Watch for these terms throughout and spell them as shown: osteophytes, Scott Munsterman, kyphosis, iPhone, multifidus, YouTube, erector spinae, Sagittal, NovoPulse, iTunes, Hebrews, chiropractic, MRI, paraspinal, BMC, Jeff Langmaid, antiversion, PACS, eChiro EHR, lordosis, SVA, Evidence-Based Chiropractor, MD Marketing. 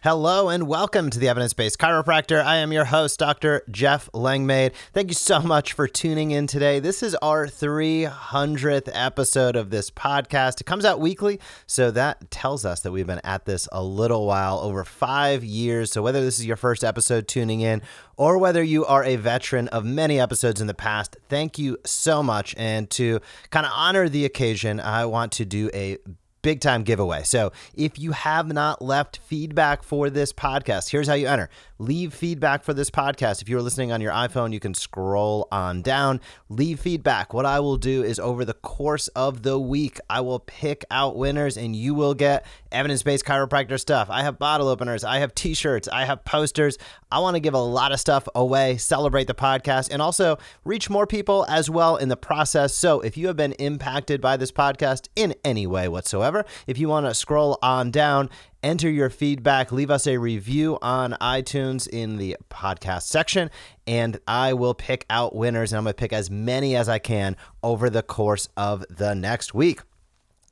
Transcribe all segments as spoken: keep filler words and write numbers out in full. Hello and welcome to the Evidence-Based Chiropractor. I am your host, Doctor Jeff Langmaid. Thank you so much for tuning in today. This is our three hundredth episode of this podcast. It comes out weekly, so that tells us that we've been at this a little while, over five years. So whether this is your first episode tuning in or whether you are a veteran of many episodes in the past, thank you so much. And to kind of honor the occasion, I want to do a big time giveaway. So if you have not left feedback for this podcast, here's how you enter. Leave feedback for this podcast. If you're listening on your iPhone, you can scroll on down, leave feedback. What I will do is over the course of the week, I will pick out winners and you will get evidence-based chiropractor stuff. I have bottle openers. I have t-shirts. I have posters. I want to give a lot of stuff away, celebrate the podcast, and also reach more people as well in the process. So if you have been impacted by this podcast in any way whatsoever, if you want to scroll on down, enter your feedback, leave us a review on iTunes in the podcast section, and I will pick out winners, and I'm going to pick as many as I can over the course of the next week.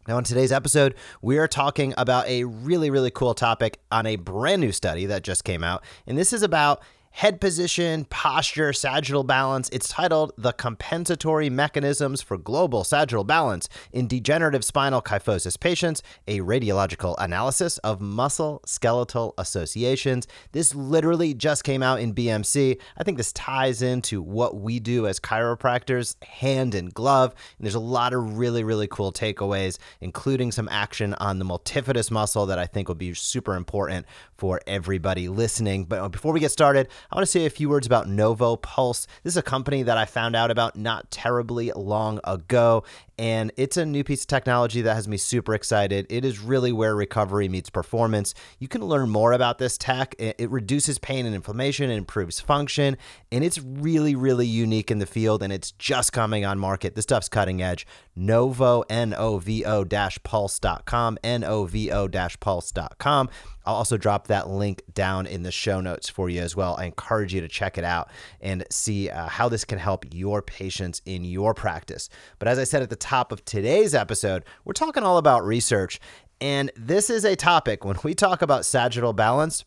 Now, on today's episode, we are talking about a really, really cool topic on a brand new study that just came out, and this is about head position, posture, sagittal balance. It's titled The Compensatory Mechanisms for Global Sagittal Balance in Degenerative Spinal Kyphosis Patients, a Radiological Analysis of Muscle-Skeletal Associations. This literally just came out in B M C. I think this ties into what we do as chiropractors, hand and glove. And there's a lot of really, really cool takeaways, including some action on the multifidus muscle that I think will be super important for everybody listening. But before we get started, I want to say a few words about NovoPulse. This is a company that I found out about not terribly long ago, and it's a new piece of technology that has me super excited. It is really where recovery meets performance. You can learn more about this tech. It reduces pain and inflammation, it improves function, and it's really, really unique in the field, and it's just coming on market. This stuff's cutting edge. Novo, N O V O dash pulse dot com, N O V O dash pulse dot com. I'll also drop that link down in the show notes for you as well. I encourage you to check it out and see uh, how this can help your patients in your practice. But as I said at the top of today's episode, we're talking all about research. And this is a topic, when we talk about sagittal balance,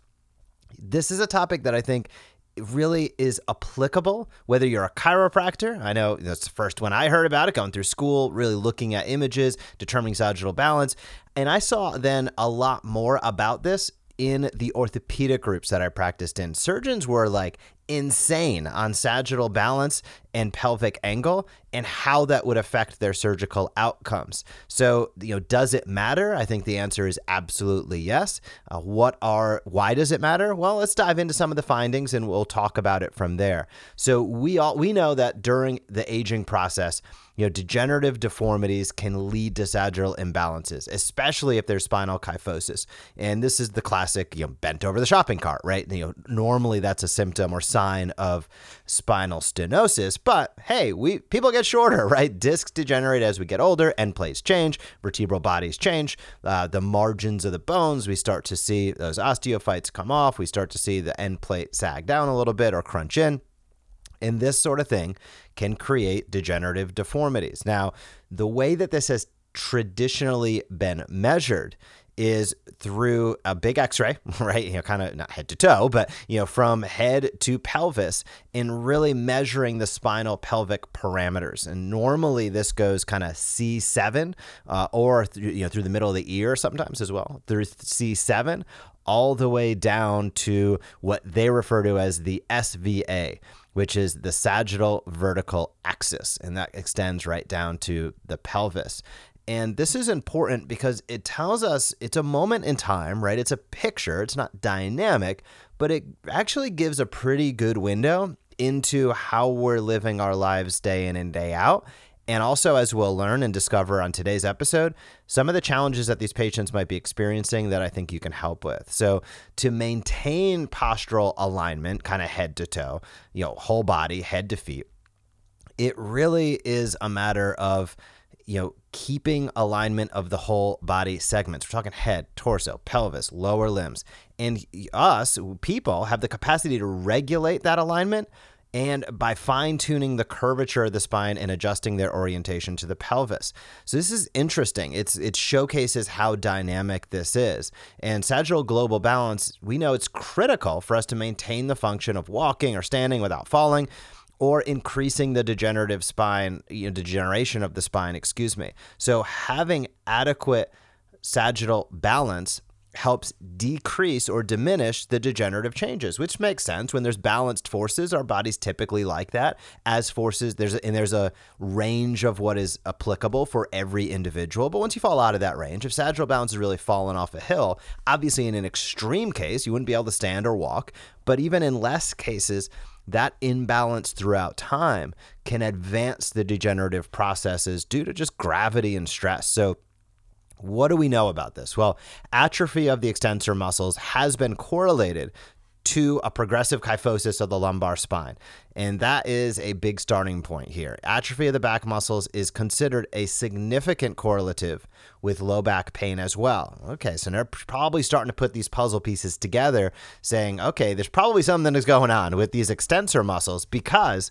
this is a topic that I think it really is applicable, whether you're a chiropractor. I know that's the first one I heard about it, going through school, really looking at images, determining sagittal balance. And I saw then a lot more about this in the orthopedic groups that I practiced in. Surgeons were like insane on sagittal balance and pelvic angle and how that would affect their surgical outcomes. So, you know, does it matter? I think the answer is absolutely yes. Uh, what are, why does it matter? Well, let's dive into some of the findings and we'll talk about it from there. So we all, we know that during the aging process, you know, degenerative deformities can lead to sagittal imbalances, especially if there's spinal kyphosis. And this is the classic, you know, bent over the shopping cart, right? You know, normally that's a symptom or sign of spinal stenosis, but hey, we people get shorter, right? Discs degenerate as we get older, end plates change, vertebral bodies change, uh, the margins of the bones, we start to see those osteophytes come off, we start to see the end plate sag down a little bit or crunch in, and this sort of thing can create degenerative deformities. Now, the way that this has traditionally been measured is through a big x-ray, right? You know, kind of not head to toe, but, you know, from head to pelvis and really measuring the spinal pelvic parameters. And normally this goes kind of C seven uh, or, th- you know, through the middle of the ear sometimes as well, through C seven all the way down to what they refer to as the S V A, which is the sagittal vertical axis. And that extends right down to the pelvis. And this is important because it tells us it's a moment in time, right? It's a picture. It's not dynamic, but it actually gives a pretty good window into how we're living our lives day in and day out. And also, as we'll learn and discover on today's episode, some of the challenges that these patients might be experiencing that I think you can help with. So to maintain postural alignment, kind of head to toe, you know, whole body, head to feet, it really is a matter of you know, keeping alignment of the whole body segments. We're talking head, torso, pelvis, lower limbs. And us, people, have the capacity to regulate that alignment. And by fine-tuning the curvature of the spine and adjusting their orientation to the pelvis. So this is interesting. It's it showcases how dynamic this is. And sagittal global balance, we know it's critical for us to maintain the function of walking or standing without falling, or increasing the degenerative spine, you know, degeneration of the spine, excuse me. So having adequate sagittal balance helps decrease or diminish the degenerative changes, which makes sense. When there's balanced forces, our body's typically like that. As forces, there's a, and there's a range of what is applicable for every individual. But once you fall out of that range, if sagittal balance has really fallen off a hill, obviously in an extreme case, you wouldn't be able to stand or walk. But even in less cases, that imbalance throughout time can advance the degenerative processes due to just gravity and stress. So what do we know about this? Well, atrophy of the extensor muscles has been correlated to a progressive kyphosis of the lumbar spine. And that is a big starting point here. Atrophy of the back muscles is considered a significant correlative with low back pain as well. Okay, so they're probably starting to put these puzzle pieces together, saying, okay, there's probably something that's going on with these extensor muscles, because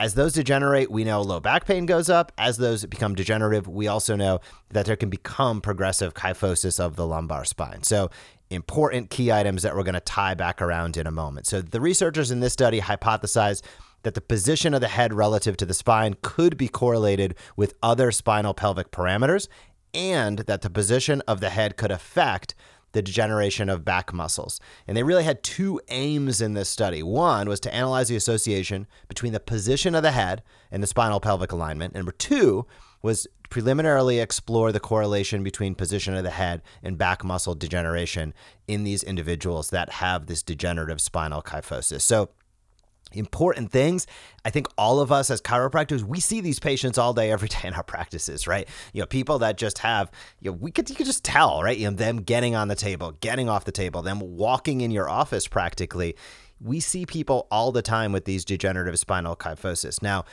as those degenerate, we know low back pain goes up. As those become degenerative, we also know that there can become progressive kyphosis of the lumbar spine. So important key items that we're going to tie back around in a moment. So the researchers in this study hypothesized that the position of the head relative to the spine could be correlated with other spinal pelvic parameters, and that the position of the head could affect the degeneration of back muscles. And they really had two aims in this study. One was to analyze the association between the position of the head and the spinal pelvic alignment. And number two was preliminarily explore the correlation between position of the head and back muscle degeneration in these individuals that have this degenerative spinal kyphosis. So important things. I think all of us as chiropractors, we see these patients all day, every day in our practices, right? You know, people that just have, you know, we could, you could just tell, right? You know, them getting on the table, getting off the table, them walking in your office practically. We see people all the time with these degenerative spinal kyphosis. Now,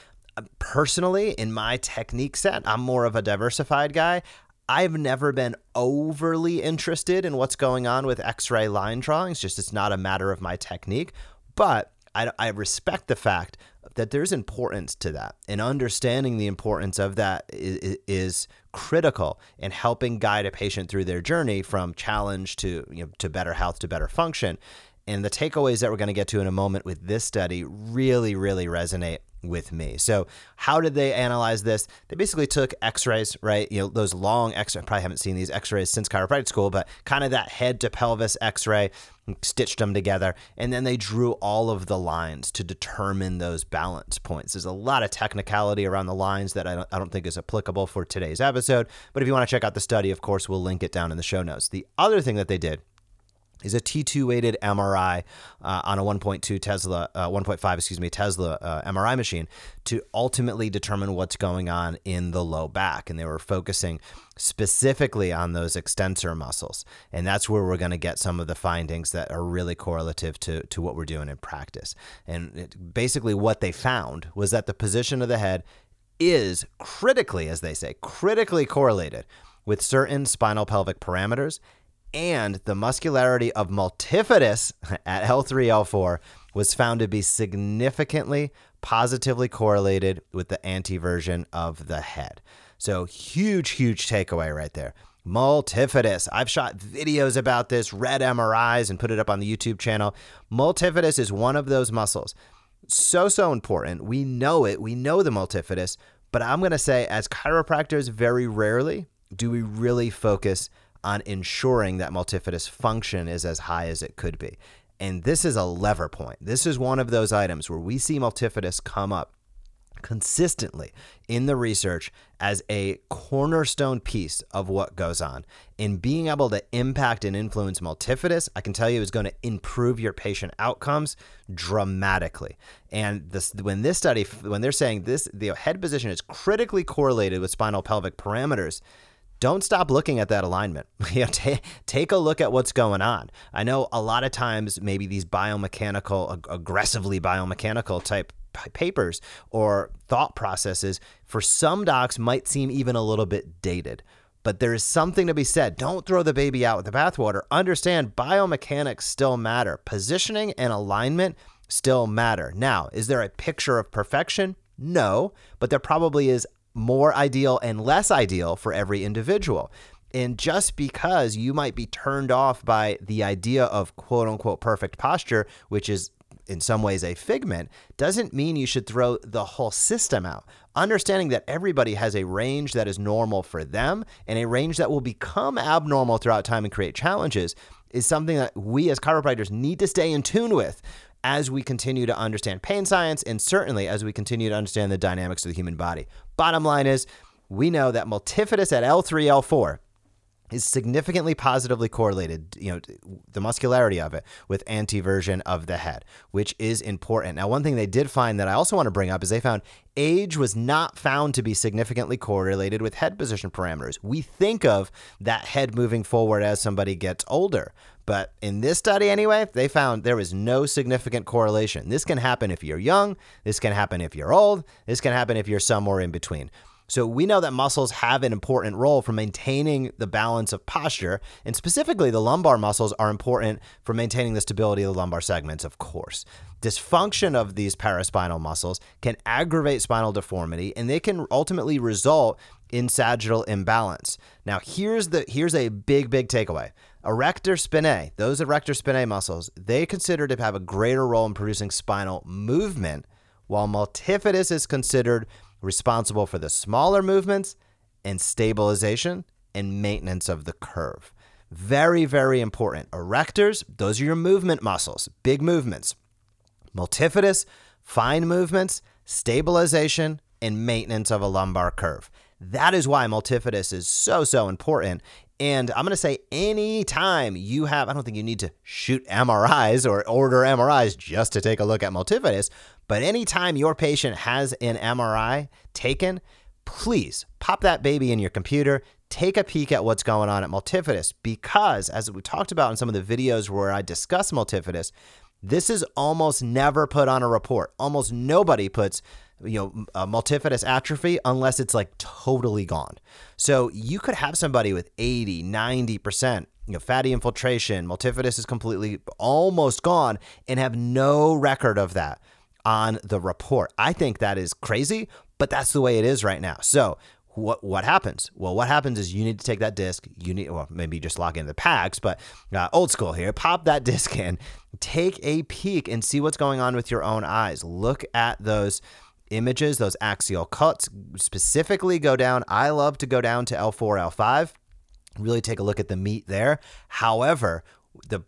personally, in my technique set, I'm more of a diversified guy. I've never been overly interested in what's going on with X-ray line drawings. Just it's not a matter of my technique, but I, I respect the fact that there's importance to that, and understanding the importance of that is, is critical in helping guide a patient through their journey from challenge to, you know, to better health, to better function. And the takeaways that we're going to get to in a moment with this study really, really resonate with me. So how did they analyze this? They basically took X-rays, right? You know, those long X-rays. I probably haven't seen these X-rays since chiropractic school, but kind of that head to pelvis X-ray, stitched them together, and then they drew all of the lines to determine those balance points. There's a lot of technicality around the lines that I don't, I don't think is applicable for today's episode. But if you want to check out the study, of course, we'll link it down in the show notes. The other thing that they did is a T two weighted M R I uh, on a one point two Tesla, uh, one point five, excuse me, Tesla uh, M R I machine to ultimately determine what's going on in the low back. And they were focusing specifically on those extensor muscles. And that's where we're going to get some of the findings that are really correlative to, to what we're doing in practice. And it, basically what they found was that the position of the head is critically, as they say, critically correlated with certain spinal pelvic parameters, and the muscularity of multifidus at L three, L four was found to be significantly positively correlated with the antiversion of the head. So huge, huge takeaway right there. Multifidus. I've shot videos about this, read M R Is, and put it up on the YouTube channel. Multifidus is one of those muscles. So, so important. We know it. We know the multifidus. But I'm going to say, as chiropractors, very rarely do we really focus on ensuring that multifidus function is as high as it could be. And this is a lever point. This is one of those items where we see multifidus come up consistently in the research as a cornerstone piece of what goes on. In being able to impact and influence multifidus, I can tell you, is going to improve your patient outcomes dramatically. And this, when this study, when they're saying this, the head position is critically correlated with spinal pelvic parameters, don't stop looking at that alignment. You know, t- take a look at what's going on. I know a lot of times maybe these biomechanical, ag- aggressively biomechanical type papers or thought processes for some docs might seem even a little bit dated. But there is something to be said. Don't throw the baby out with the bathwater. Understand biomechanics still matter. Positioning and alignment still matter. Now, is there a picture of perfection? No, but there probably is more ideal and less ideal for every individual. And just because you might be turned off by the idea of quote unquote perfect posture, which is in some ways a figment, doesn't mean you should throw the whole system out. Understanding that everybody has a range that is normal for them and a range that will become abnormal throughout time and create challenges is something that we as chiropractors need to stay in tune with as we continue to understand pain science and certainly as we continue to understand the dynamics of the human body. Bottom line is, we know that multifidus at L three, L four is significantly positively correlated, you know, the muscularity of it with antiversion of the head, which is important. Now, one thing they did find that I also want to bring up is they found age was not found to be significantly correlated with head position parameters. We think of that head moving forward as somebody gets older, but in this study anyway, they found there was no significant correlation. This can happen if you're young. This can happen if you're old. This can happen if you're somewhere in between. So we know that muscles have an important role for maintaining the balance of posture, and specifically the lumbar muscles are important for maintaining the stability of the lumbar segments, of course. Dysfunction of these paraspinal muscles can aggravate spinal deformity, and they can ultimately result in sagittal imbalance. Now, here's the here's a big, big takeaway. Erector spinae, those erector spinae muscles, they consider to have a greater role in producing spinal movement, while multifidus is considered responsible for the smaller movements and stabilization and maintenance of the curve. Very, very important. Erectors, those are your movement muscles, big movements. Multifidus, fine movements, stabilization, and maintenance of a lumbar curve. That is why multifidus is so, so important. And I'm going to say any time you have, I don't think you need to shoot M R Is or order M R Is just to take a look at multifidus, but anytime your patient has an M R I taken, please pop that baby in your computer, take a peek at what's going on at multifidus, because as we talked about in some of the videos where I discuss multifidus, this is almost never put on a report. Almost nobody puts, you know, uh, multifidus atrophy unless it's like totally gone. So you could have somebody with eighty, ninety percent, you know, fatty infiltration, multifidus is completely almost gone and have no record of that on the report. I think that is crazy, but that's the way it is right now. So what what happens? Well, what happens is you need to take that disc. You need, well, maybe just log into the PACS, but uh, old school here, pop that disc in, take a peek and see what's going on with your own eyes. Look at those images, those axial cuts, specifically go down. I love to go down to L four, L five, really take a look at the meat there. However, the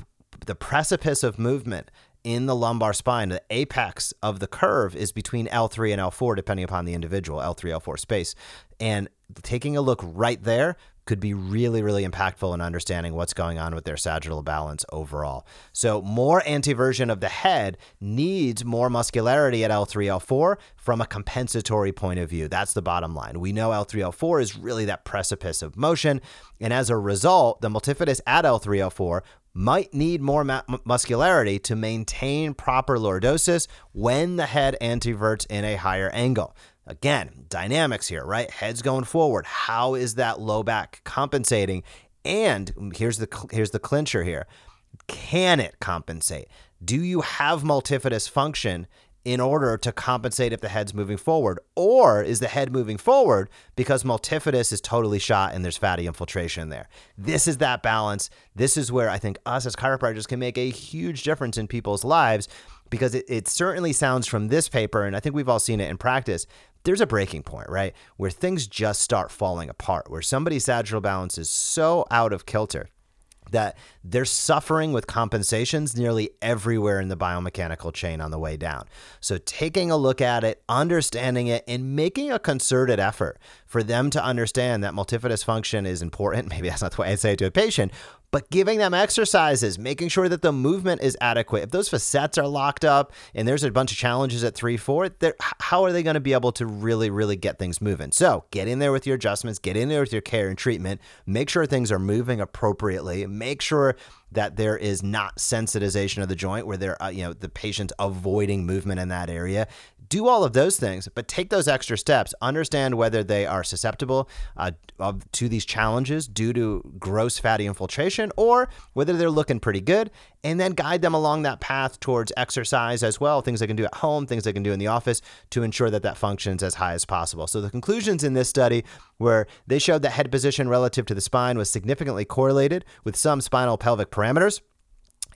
the precipice of movement in the lumbar spine, the apex of the curve is between L three and L four, depending upon the individual, L three, L four space. And taking a look right there could be really, really impactful in understanding what's going on with their sagittal balance overall. So more antiversion of the head needs more muscularity at L three, L four from a compensatory point of view. That's the bottom line. We know L three, L four is really that precipice of motion. And as a result, the multifidus at L three, L four might need more ma- muscularity to maintain proper lordosis when the head antiverts in a higher angle. Again, dynamics here, right? Head's going forward. How is that low back compensating? And here's the here's the clincher here. Can it compensate? Do you have multifidus function in order to compensate if the head's moving forward? Or is the head moving forward because multifidus is totally shot and there's fatty infiltration there? This is that balance. This is where I think us as chiropractors can make a huge difference in people's lives, because it, it certainly sounds from this paper, and I think we've all seen it in practice, there's a breaking point, right? Where things just start falling apart, where somebody's sagittal balance is so out of kilter that they're suffering with compensations nearly everywhere in the biomechanical chain on the way down. So taking a look at it, understanding it, and making a concerted effort for them to understand that multifidus function is important. Maybe that's not the way I say it to a patient, but giving them exercises, making sure that the movement is adequate. If those facets are locked up and there's a bunch of challenges at three, four, how are they going to be able to really, really get things moving? So get in there with your adjustments, get in there with your care and treatment, make sure things are moving appropriately, make sure that there is not sensitization of the joint where they're, uh, you know, the patient's avoiding movement in that area. do all of those things, but take those extra steps. Understand whether they are susceptible uh, of, to these challenges due to gross fatty infiltration or whether they're looking pretty good, and then guide them along that path towards exercise as well, things they can do at home, things they can do in the office to ensure that that functions as high as possible. So the conclusions in this study were they showed that head position relative to the spine was significantly correlated with some spinal pelvic parameters.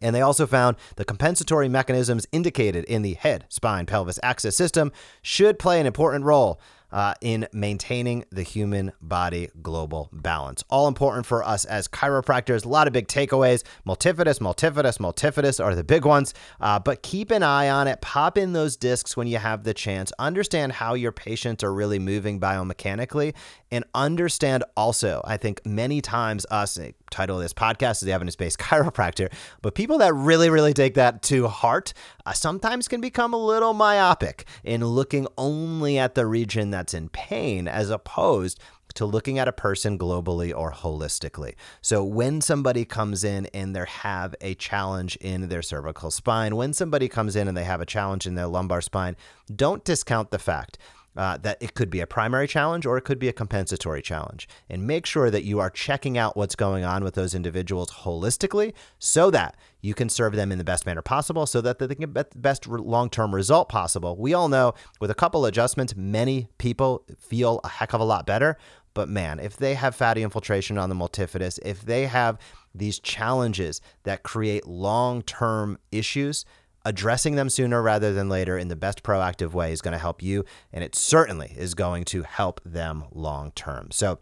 And they also found the compensatory mechanisms indicated in the head, spine, pelvis axis system should play an important role uh, in maintaining the human body global balance. All important for us as chiropractors. A lot of big takeaways. Multifidus, multifidus, multifidus are the big ones. Uh, but keep an eye on it. Pop in those discs when you have the chance. Understand how your patients are really moving biomechanically. And understand also, I think many times us, title of this podcast is the Evidence-Based Chiropractor, but people that really, really take that to heart uh, sometimes can become a little myopic in looking only at the region that's in pain as opposed to looking at a person globally or holistically. So when somebody comes in and they have a challenge in their cervical spine, when somebody comes in and they have a challenge in their lumbar spine, don't discount the fact Uh, that it could be a primary challenge or it could be a compensatory challenge. And make sure that you are checking out what's going on with those individuals holistically so that you can serve them in the best manner possible so that they can get the best long-term result possible. We all know with a couple adjustments, many people feel a heck of a lot better. But man, if they have fatty infiltration on the multifidus, if they have these challenges that create long-term issues, addressing them sooner rather than later in the best proactive way is going to help you, and it certainly is going to help them long term. So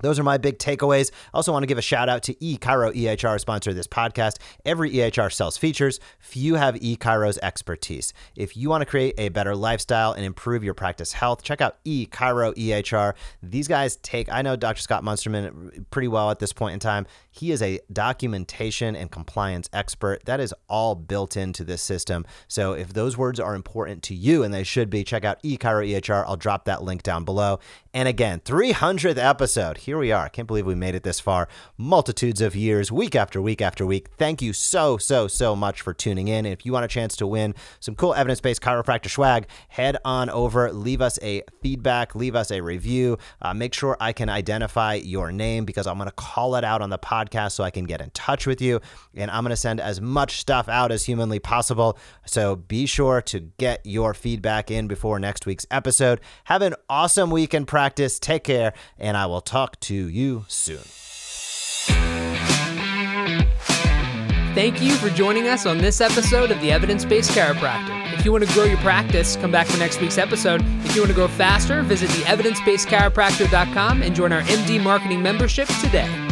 those are my big takeaways. I also want to give a shout out to eChiro E H R, sponsor of this podcast. Every E H R sells features. Few have eChiro's expertise. If you want to create a better lifestyle and improve your practice health, check out eChiro E H R. These guys take, I know Doctor Scott Munsterman pretty well at this point in time. He is a documentation and compliance expert. That is all built into this system. So if those words are important to you, and they should be, check out eChiro E H R. I'll drop that link down below. And again, three hundredth episode. Here we are. Can't believe we made it this far. Multitudes of years, week after week after week. Thank you so, so, so much for tuning in. And if you want a chance to win some cool evidence-based chiropractor swag, head on over, leave us a feedback, leave us a review. Uh, make sure I can identify your name because I'm going to call it out on the podcast so I can get in touch with you. And I'm going to send as much stuff out as humanly possible. So be sure to get your feedback in before next week's episode. Have an awesome week in practice. Take care, and I will talk to you soon. Thank you for joining us on this episode of the Evidence-Based Chiropractor. If you want to grow your practice, come back for next week's episode. If you want to grow faster, visit the evidence based chiropractor dot com and join our M D Marketing membership today.